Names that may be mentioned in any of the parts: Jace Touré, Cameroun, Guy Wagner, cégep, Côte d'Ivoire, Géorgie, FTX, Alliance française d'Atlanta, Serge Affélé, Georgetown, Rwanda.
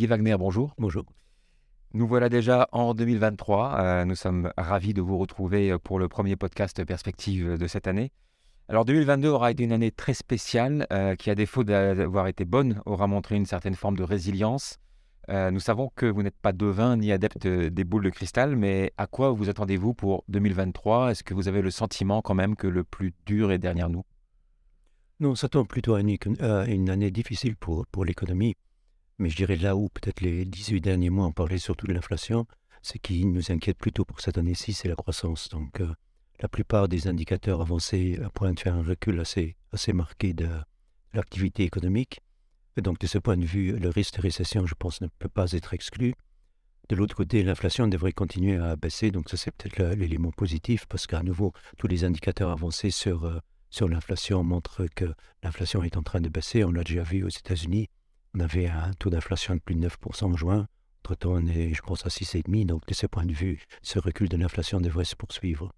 Guy Wagner, bonjour. Bonjour. Nous voilà déjà en 2023. Nous sommes ravis de vous retrouver pour le premier podcast Perspective de cette année. Alors 2022 aura été une année très spéciale qui, à défaut d'avoir été bonne, aura montré une certaine forme de résilience. Nous savons que vous n'êtes pas devin ni adepte des boules de cristal, mais à quoi vous attendez-vous pour 2023 ? Est-ce que vous avez le sentiment quand même que le plus dur est derrière nous ? Non, ça tombe plutôt à une année difficile pour l'économie. Mais je dirais là où peut-être les 18 derniers mois on parlait surtout de l'inflation, ce qui nous inquiète plutôt pour cette année-ci, c'est la croissance. Donc la plupart des indicateurs avancés pointent vers un recul assez marqué de l'activité économique. Et donc de ce point de vue, le risque de récession, je pense, ne peut pas être exclu. De l'autre côté, l'inflation devrait continuer à baisser. Donc ça, c'est peut-être l'élément positif parce qu'à nouveau, tous les indicateurs avancés sur l'inflation montrent que l'inflation est en train de baisser. On l'a déjà vu aux États-Unis. On avait un taux d'inflation de plus de 9% en juin. Entre-temps, on est, je pense, à 6,5%. Donc, de ce point de vue, ce recul de l'inflation devrait se poursuivre.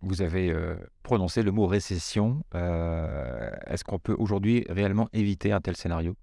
Vous avez prononcé le mot récession. Est-ce qu'on peut aujourd'hui réellement éviter un tel scénario ?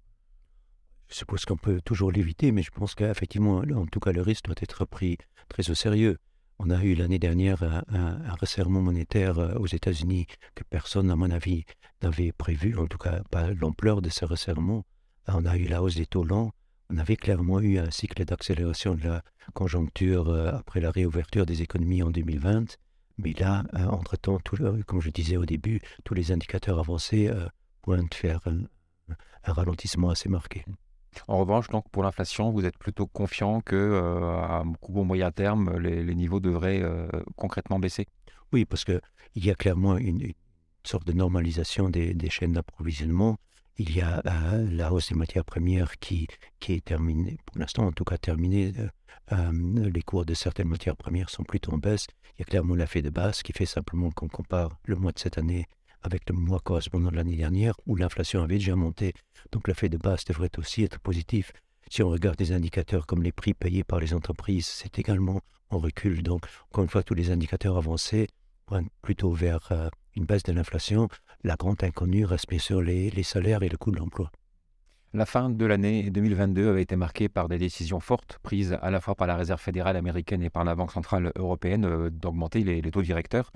Je suppose qu'on peut toujours l'éviter, mais je pense qu'effectivement, en tout cas, le risque doit être pris très au sérieux. On a eu l'année dernière un resserrement monétaire aux États-Unis que personne, à mon avis, n'avait prévu, en tout cas pas l'ampleur de ce resserrement. On a eu la hausse des taux longs. On avait clairement eu un cycle d'accélération de la conjoncture après la réouverture des économies en 2020. Mais là, entre-temps, comme je disais au début, tous les indicateurs avancés pointent vers un ralentissement assez marqué. En revanche, donc, pour l'inflation, vous êtes plutôt confiant qu'à moyen terme, les niveaux devraient concrètement baisser ? Oui, parce qu'il y a clairement une sorte de normalisation des chaînes d'approvisionnement. Il y a la hausse des matières premières qui est terminée, pour l'instant en tout cas terminée. Les cours de certaines matières premières sont plutôt en baisse. Il y a clairement l'effet de base qui fait simplement qu'on compare le mois de cette année avec le mois correspondant de l'année dernière où l'inflation avait déjà monté. Donc l'effet de base devrait aussi être positif. Si on regarde des indicateurs comme les prix payés par les entreprises, c'est également en recul. Donc encore une fois, tous les indicateurs avancés pointent plutôt vers une baisse de l'inflation. La grande inconnue reste bien sûr les salaires et le coût de l'emploi. La fin de l'année 2022 avait été marquée par des décisions fortes prises à la fois par la Réserve fédérale américaine et par la Banque centrale européenne d'augmenter les taux directeurs.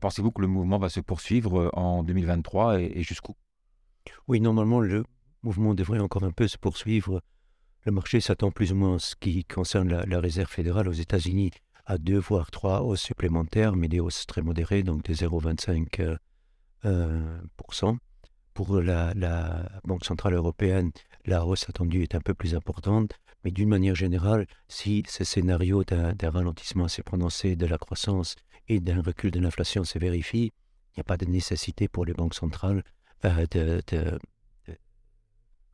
Pensez-vous que le mouvement va se poursuivre en 2023 et jusqu'où ? Oui, normalement, le mouvement devrait encore un peu se poursuivre. Le marché s'attend plus ou moins en ce qui concerne la Réserve fédérale aux États-Unis à 2 voire 3 hausses supplémentaires, mais des hausses très modérées, donc de 0,25%. Pour la Banque centrale européenne, la hausse attendue est un peu plus importante, mais d'une manière générale, si ce scénario d'un ralentissement assez prononcé de la croissance et d'un recul de l'inflation se vérifie, il n'y a pas de nécessité pour les banques centrales de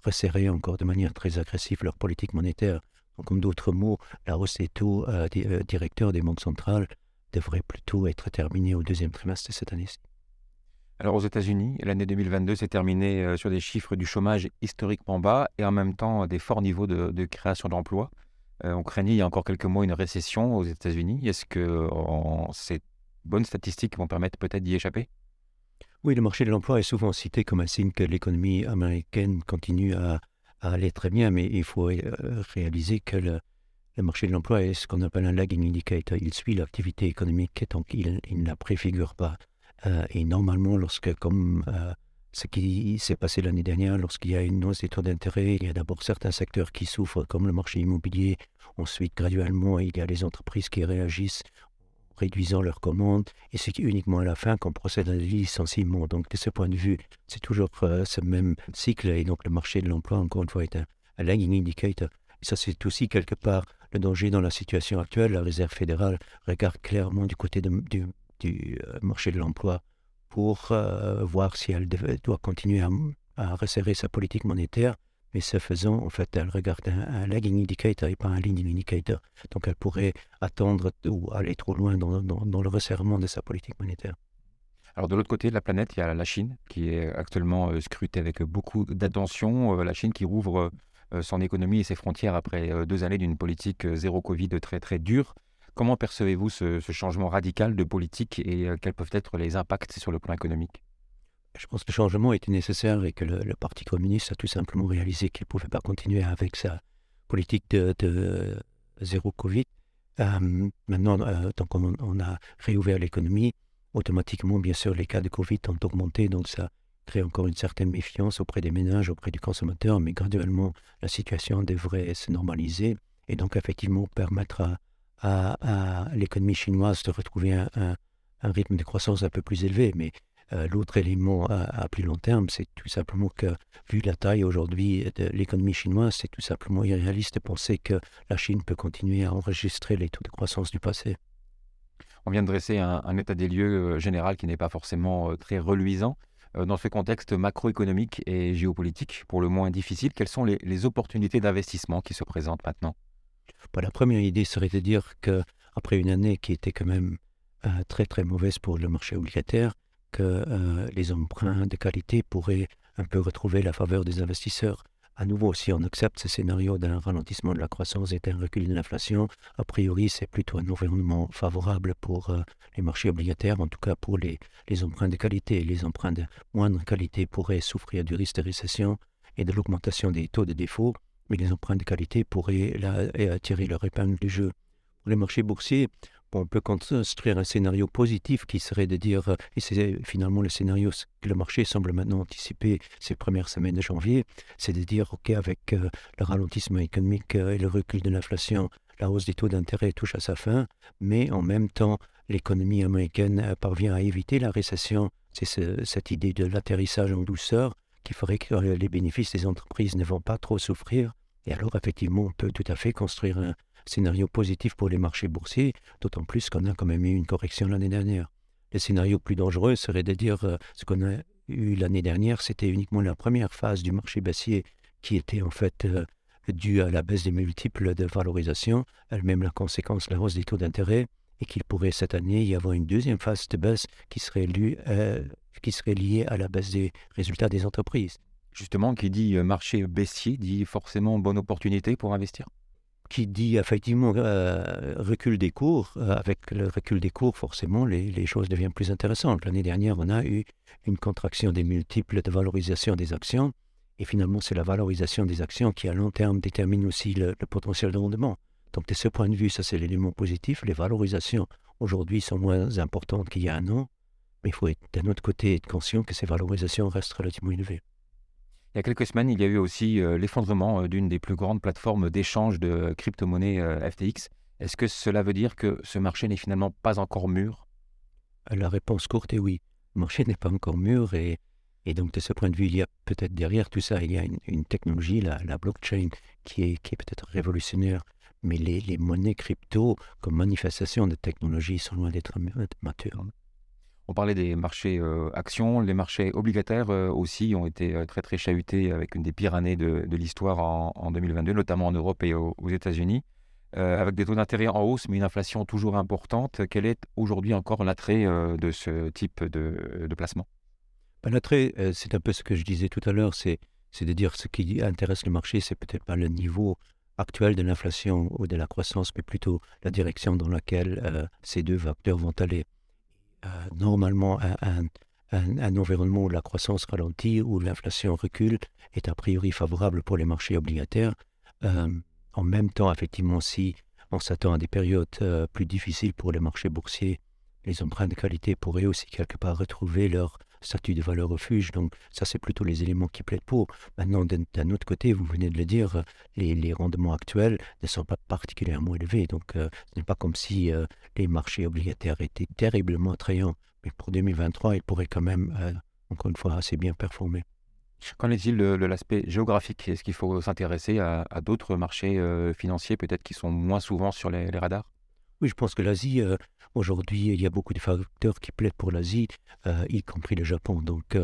resserrer encore de manière très agressive leur politique monétaire. Donc, en d'autres mots, la hausse des taux directeurs des banques centrales devrait plutôt être terminée au 2e trimestre de cette année-ci. Alors aux États-Unis, l'année 2022 s'est terminée sur des chiffres du chômage historiquement bas et en même temps des forts niveaux de création d'emplois. On craignait il y a encore quelques mois une récession aux États-Unis. Est-ce que ces bonnes statistiques vont permettre peut-être d'y échapper ? Oui, le marché de l'emploi est souvent cité comme un signe que l'économie américaine continue à aller très bien, mais il faut réaliser que le marché de l'emploi est ce qu'on appelle un lagging indicator. Il suit l'activité économique et donc il ne la préfigure pas. Et normalement, comme ce qui s'est passé l'année dernière, lorsqu'il y a une hausse des taux d'intérêt, il y a d'abord certains secteurs qui souffrent, comme le marché immobilier. Ensuite, graduellement, il y a les entreprises qui réagissent en réduisant leurs commandes. Et c'est uniquement à la fin qu'on procède à des licenciements. Donc, de ce point de vue, c'est toujours ce même cycle. Et donc, le marché de l'emploi, encore une fois, est un lagging indicator. Et ça, c'est aussi quelque part le danger dans la situation actuelle. La Réserve fédérale regarde clairement du côté du marché de l'emploi pour voir si elle doit continuer à resserrer sa politique monétaire. Mais ce faisant, en fait, elle regarde un lagging indicator et pas un leading indicator. Donc, elle pourrait attendre ou aller trop loin dans le resserrement de sa politique monétaire. Alors, de l'autre côté de la planète, il y a la Chine qui est actuellement scrutée avec beaucoup d'attention. La Chine qui rouvre son économie et ses frontières après 2 années d'une politique zéro Covid très, très dure. Comment percevez-vous ce changement radical de politique et quels peuvent être les impacts sur le plan économique ? Je pense que le changement était nécessaire et que le Parti communiste a tout simplement réalisé qu'il ne pouvait pas continuer avec sa politique de zéro Covid. Maintenant, donc on a réouvert l'économie, automatiquement, bien sûr, les cas de Covid ont augmenté, donc ça crée encore une certaine méfiance auprès des ménages, auprès du consommateur, mais graduellement, la situation devrait se normaliser et donc effectivement permettre à l'économie chinoise de retrouver un rythme de croissance un peu plus élevé. Mais l'autre élément à plus long terme, c'est tout simplement que, vu la taille aujourd'hui de l'économie chinoise, c'est tout simplement irréaliste de penser que la Chine peut continuer à enregistrer les taux de croissance du passé. On vient de dresser un état des lieux général qui n'est pas forcément très reluisant. Dans ce contexte macroéconomique et géopolitique, pour le moins difficile, quelles sont les opportunités d'investissement qui se présentent maintenant ? La première idée serait de dire qu'après une année qui était quand même très très mauvaise pour le marché obligataire, que les emprunts de qualité pourraient un peu retrouver la faveur des investisseurs. À nouveau, si on accepte ce scénario d'un ralentissement de la croissance et d'un recul de l'inflation, a priori, c'est plutôt un environnement favorable pour les marchés obligataires, en tout cas pour les emprunts de qualité. Les emprunts de moindre qualité pourraient souffrir du risque de récession et de l'augmentation des taux de défaut, mais les emprunts de qualité pourraient tirer leur épingle du jeu. Pour les marchés boursiers, on peut construire un scénario positif qui serait de dire, et c'est finalement le scénario que le marché semble maintenant anticiper ces premières semaines de janvier, c'est de dire, ok, avec le ralentissement économique et le recul de l'inflation, la hausse des taux d'intérêt touche à sa fin, mais en même temps, l'économie américaine parvient à éviter la récession. C'est cette idée de l'atterrissage en douceur qui ferait que les bénéfices des entreprises ne vont pas trop souffrir. Et alors, effectivement, on peut tout à fait construire un scénario positif pour les marchés boursiers, d'autant plus qu'on a quand même eu une correction l'année dernière. Le scénario plus dangereux serait de dire ce qu'on a eu l'année dernière, c'était uniquement la première phase du marché baissier qui était en fait due à la baisse des multiples de valorisation, elle-même la conséquence de la hausse des taux d'intérêt, et qu'il pourrait cette année y avoir une deuxième phase de baisse qui serait liée à la baisse des résultats des entreprises. Justement, qui dit marché baissier dit forcément bonne opportunité pour investir ? Qui dit effectivement recul des cours, avec le recul des cours, forcément, les choses deviennent plus intéressantes. L'année dernière, on a eu une contraction des multiples de valorisation des actions. Et finalement, c'est la valorisation des actions qui, à long terme, détermine aussi le potentiel de rendement. Donc, de ce point de vue, ça, c'est l'élément positif. Les valorisations, aujourd'hui, sont moins importantes qu'il y a un an. Mais il faut, d'un autre côté, être conscient que ces valorisations restent relativement élevées. Il y a quelques semaines, il y a eu aussi l'effondrement d'une des plus grandes plateformes d'échange de crypto-monnaies FTX. Est-ce que cela veut dire que ce marché n'est finalement pas encore mûr ? La réponse courte est oui. Le marché n'est pas encore mûr et donc de ce point de vue, il y a peut-être derrière tout ça, il y a une technologie, la blockchain, qui est peut-être révolutionnaire. Mais les monnaies crypto comme manifestation de technologie sont loin d'être matures. On parlait des marchés actions, les marchés obligataires aussi ont été très très chahutés avec une des pires années de l'histoire en 2022, notamment en Europe et aux États-Unis, avec des taux d'intérêt en hausse mais une inflation toujours importante. Quel est aujourd'hui encore l'attrait de ce type de placement ? L'attrait, c'est un peu ce que je disais tout à l'heure, c'est de dire ce qui intéresse le marché, c'est peut-être pas le niveau actuel de l'inflation ou de la croissance, mais plutôt la direction dans laquelle ces deux facteurs vont aller. Normalement, un environnement où la croissance ralentit, où l'inflation recule, est a priori favorable pour les marchés obligataires. En même temps, effectivement, si on s'attend à des périodes plus difficiles pour les marchés boursiers, les emprunts de qualité pourraient aussi quelque part retrouver leur statut de valeur refuge. Donc ça, c'est plutôt les éléments qui plaident pour. Maintenant, d'un autre côté, vous venez de le dire, les rendements actuels ne sont pas particulièrement élevés. Donc ce n'est pas comme si les marchés obligataires étaient terriblement attrayants. Mais pour 2023, ils pourraient quand même, encore une fois, assez bien performer. Qu'en est-il de l'aspect géographique ? Est-ce qu'il faut s'intéresser à d'autres marchés financiers, peut-être qui sont moins souvent sur les radars ? Oui, je pense que l'Asie, aujourd'hui, il y a beaucoup de facteurs qui plaident pour l'Asie, y compris le Japon. Donc,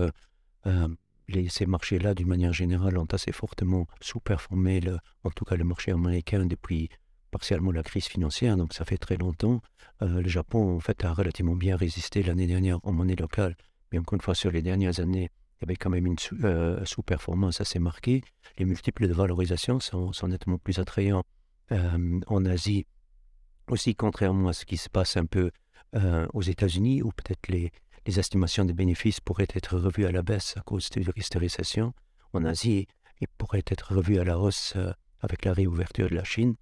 ces marchés-là, d'une manière générale, ont assez fortement sous-performé, en tout cas le marché américain, depuis partiellement la crise financière. Donc, ça fait très longtemps. Le Japon, en fait, a relativement bien résisté l'année dernière en monnaie locale. Mais encore une fois, sur les dernières années, il y avait quand même une sous-performance assez marquée. Les multiples de valorisation sont nettement plus attrayants en Asie. Aussi, contrairement à ce qui se passe un peu aux États-Unis, où peut-être les estimations des bénéfices pourraient être revues à la baisse à cause du risque de récession, en Asie, et pourraient être revues à la hausse avec la réouverture de la Chine,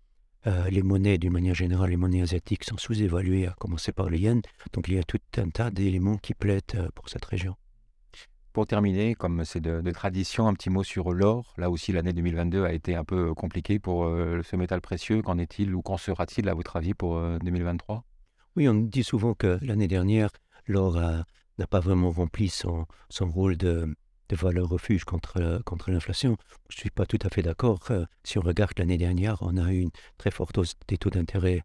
les monnaies, d'une manière générale, les monnaies asiatiques sont sous-évaluées, à commencer par le yen. Donc il y a tout un tas d'éléments qui plaident pour cette région. Pour terminer, comme c'est de tradition, un petit mot sur l'or. Là aussi, l'année 2022 a été un peu compliquée pour ce métal précieux. Qu'en est-il ou qu'en sera-t-il, à votre avis, pour 2023 ? Oui, on dit souvent que l'année dernière, l'or n'a pas vraiment rempli son rôle de valeur refuge contre l'inflation. Je ne suis pas tout à fait d'accord. Si on regarde l'année dernière, on a eu une très forte hausse des taux d'intérêt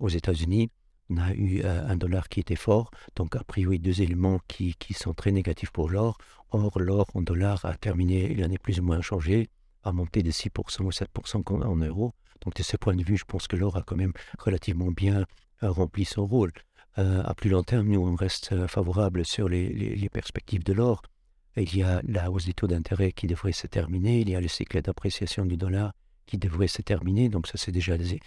aux États-Unis. On a eu un dollar qui était fort. Donc, a priori, deux éléments qui sont très négatifs pour l'or. Or, l'or en dollars a terminé l'année plus ou moins changée, a monté de 6% ou 7% en euros. Donc, de ce point de vue, je pense que l'or a quand même relativement bien rempli son rôle. À plus long terme, nous, on reste favorable sur les perspectives de l'or. Il y a la hausse des taux d'intérêt qui devrait se terminer. Il y a le cycle d'appréciation du dollar qui devrait se terminer. Donc, ça, c'est déjà des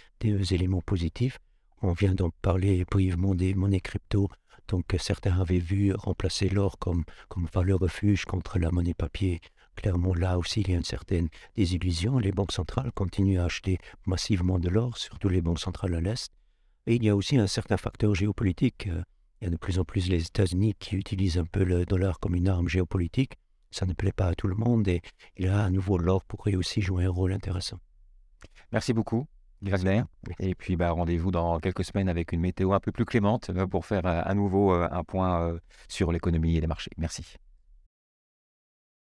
éléments positifs. On vient d'en parler brièvement des monnaies crypto. Donc, certains avaient vu remplacer l'or comme valeur refuge contre la monnaie papier. Clairement, là aussi, il y a une certaine désillusion. Les banques centrales continuent à acheter massivement de l'or, surtout les banques centrales à l'Est. Et il y a aussi un certain facteur géopolitique. Il y a de plus en plus les États-Unis qui utilisent un peu le dollar comme une arme géopolitique. Ça ne plaît pas à tout le monde. Et là, à nouveau, l'or pourrait aussi jouer un rôle intéressant. Merci beaucoup. Et puis rendez-vous dans quelques semaines avec une météo un peu plus clémente pour faire à nouveau un point sur l'économie et les marchés. Merci.